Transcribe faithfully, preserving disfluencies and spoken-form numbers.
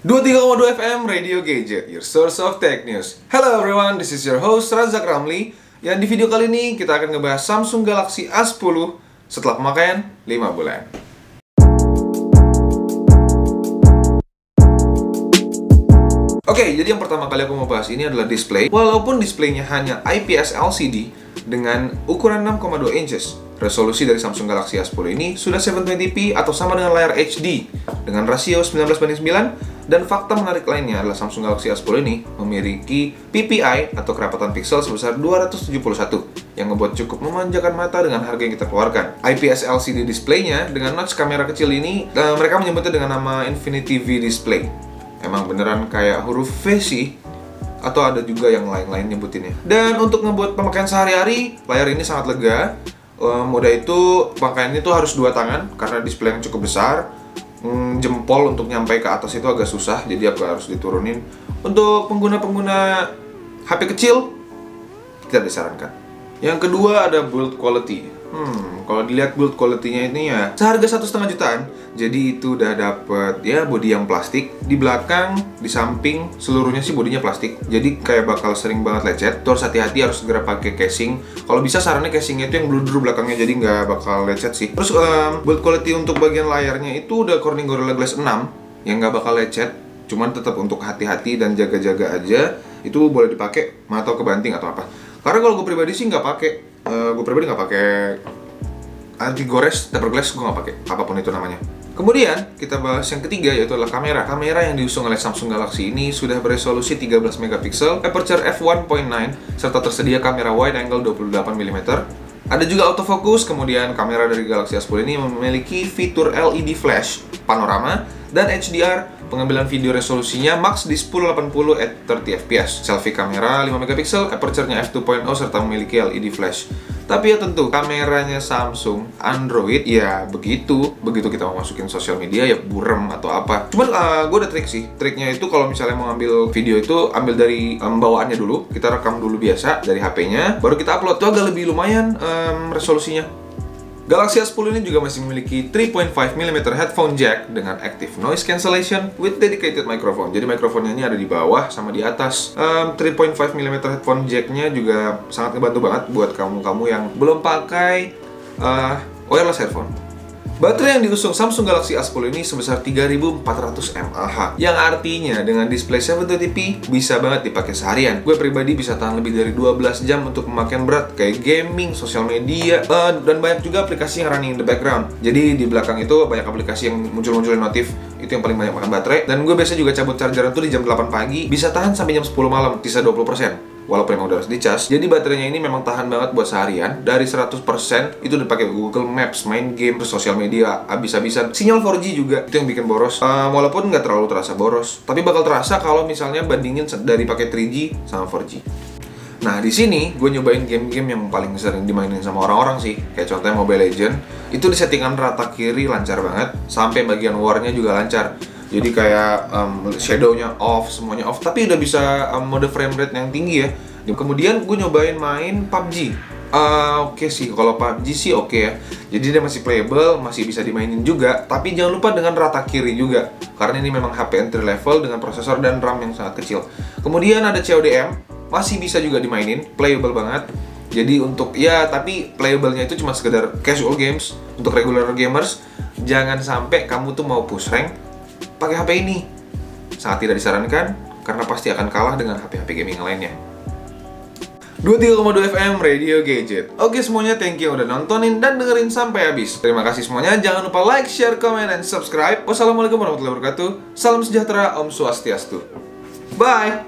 dua puluh tiga koma dua F M Radio Gadget, your source of tech news. Hello everyone, this is your host Razak Ramli. Yang di video kali ini kita akan ngebahas Samsung Galaxy A sepuluh setelah pemakaian lima bulan. Oke, okay, jadi yang pertama kali aku mau bahas ini adalah display. Walaupun displaynya hanya I P S L C D dengan ukuran enam koma dua inches, resolusi dari Samsung Galaxy A sepuluh ini sudah tujuh dua puluh p atau sama dengan layar H D dengan rasio sembilan belas banding sembilan. Dan fakta menarik lainnya adalah Samsung Galaxy A sepuluh ini memiliki P P I atau kerapatan pixel sebesar dua ratus tujuh puluh satu yang ngebuat cukup memanjakan mata dengan harga yang kita keluarkan. I P S L C D displaynya dengan notch kamera kecil ini, uh, mereka menyebutnya dengan nama Infinity V Display. Emang beneran kayak huruf V sih, atau ada juga yang lain-lain nyebutinnya. Dan untuk ngebuat pemakaian sehari-hari, layar ini sangat lega. Um, udah itu, pemakaiannya tuh harus dua tangan karena display yang cukup besar. Jempol untuk nyampe ke atas itu agak susah, jadi aku harus diturunin. Untuk pengguna-pengguna H P kecil, tidak disarankan. Yang kedua ada build quality. Hmm, kalau dilihat build quality-nya ini ya seharga satu setengah jutaan. Jadi itu udah dapet ya body yang plastik di belakang, di samping, seluruhnya sih bodinya plastik. Jadi kayak bakal sering banget lecet. Terus hati-hati, harus segera pakai casing. Kalau bisa sarannya casingnya itu yang bludur belakangnya, jadi nggak bakal lecet sih. Terus um, build quality untuk bagian layarnya itu udah Corning Gorilla Glass enam yang nggak bakal lecet. Cuman tetap untuk hati-hati dan jaga-jaga aja. Itu boleh dipakai atau kebanting atau apa. Karena kalau gue pribadi sih nggak pakai, uh, gue pribadi nggak pakai anti gores, tempered glass, gue nggak pakai apapun itu namanya. Kemudian kita bahas yang ketiga, yaitu adalah kamera. Kamera yang diusung oleh Samsung Galaxy ini sudah beresolusi tiga belas megapiksel, aperture f one titik nol, serta tersedia kamera wide angle dua puluh delapan milimeter. Ada juga autofocus. Kemudian kamera dari Galaxy A sepuluh ini memiliki fitur L E D Flash, panorama, dan H D R. Pengambilan video resolusinya max di seribu delapan puluh at tiga puluh fps. Selfie kamera lima megapiksel, aperture-nya f dua titik nol serta memiliki L E D flash. Tapi ya tentu kameranya Samsung Android ya begitu. Begitu kita mau masukin sosial media ya burem atau apa. Cuman uh, gue ada trik sih. Triknya itu kalau misalnya mau ambil video itu ambil dari um, bawaannya dulu. Kita rekam dulu biasa dari H P-nya, baru kita upload. Itu agak lebih lumayan um, resolusinya. Galaxy A sepuluh ini juga masih memiliki tiga koma lima milimeter headphone jack dengan active noise cancellation with dedicated microphone. Jadi mikrofonnya ini ada di bawah sama di atas. um, tiga koma lima milimeter headphone jacknya juga sangat ngebantu banget buat kamu-kamu yang belum pakai uh, wireless headphone. Baterai yang diusung Samsung Galaxy A sepuluh ini sebesar tiga ribu empat ratus mAh, yang artinya dengan display tujuh dua puluh p bisa banget dipakai seharian. Gue pribadi bisa tahan lebih dari dua belas jam untuk pemakaian berat kayak gaming, sosial media, uh, dan banyak juga aplikasi yang running in the background. Jadi di belakang itu banyak aplikasi yang muncul-munculin notif, itu yang paling banyak makan baterai. Dan gue biasa juga cabut chargeran tuh di jam delapan pagi, bisa tahan sampai jam sepuluh malam, sisa dua puluh persen. Walaupun emang udah harus dicas. Jadi baterainya ini memang tahan banget buat seharian. Dari seratus persen itu dipakai Google Maps, main game, sosial media, abis-abisan. Sinyal four G juga, itu yang bikin boros. uh, Walaupun nggak terlalu terasa boros, tapi bakal terasa kalau misalnya bandingin dari pakai tiga G sama empat G. Nah di sini gue nyobain game-game yang paling sering dimainin sama orang-orang sih. Kayak contohnya Mobile Legends, itu di settingan rata kiri lancar banget, sampai bagian warnya juga lancar. Jadi kayak um, shadow-nya off, semuanya off, tapi udah bisa um, mode frame rate yang tinggi ya. Kemudian gue nyobain main P U B G. Uh, oke okay sih, kalau P U B G sih oke okay ya. Jadi dia masih playable, masih bisa dimainin juga. Tapi jangan lupa dengan rata kiri juga, karena ini memang H P entry level dengan prosesor dan RAM yang sangat kecil. Kemudian ada C O D M, masih bisa juga dimainin, playable banget. Jadi untuk, ya tapi playable-nya itu cuma sekedar casual games. Untuk regular gamers, jangan sampai kamu tuh mau push rank pakai H P ini. Sangat tidak disarankan karena pasti akan kalah dengan H P-H P gaming lainnya. dua puluh tiga koma dua F M Radio Gadget. Oke semuanya, thank you udah nontonin dan dengerin sampai habis. Terima kasih semuanya. Jangan lupa like, share, comment, and subscribe. Wassalamualaikum warahmatullahi wabarakatuh. Salam sejahtera, Om Swastiastu. Bye.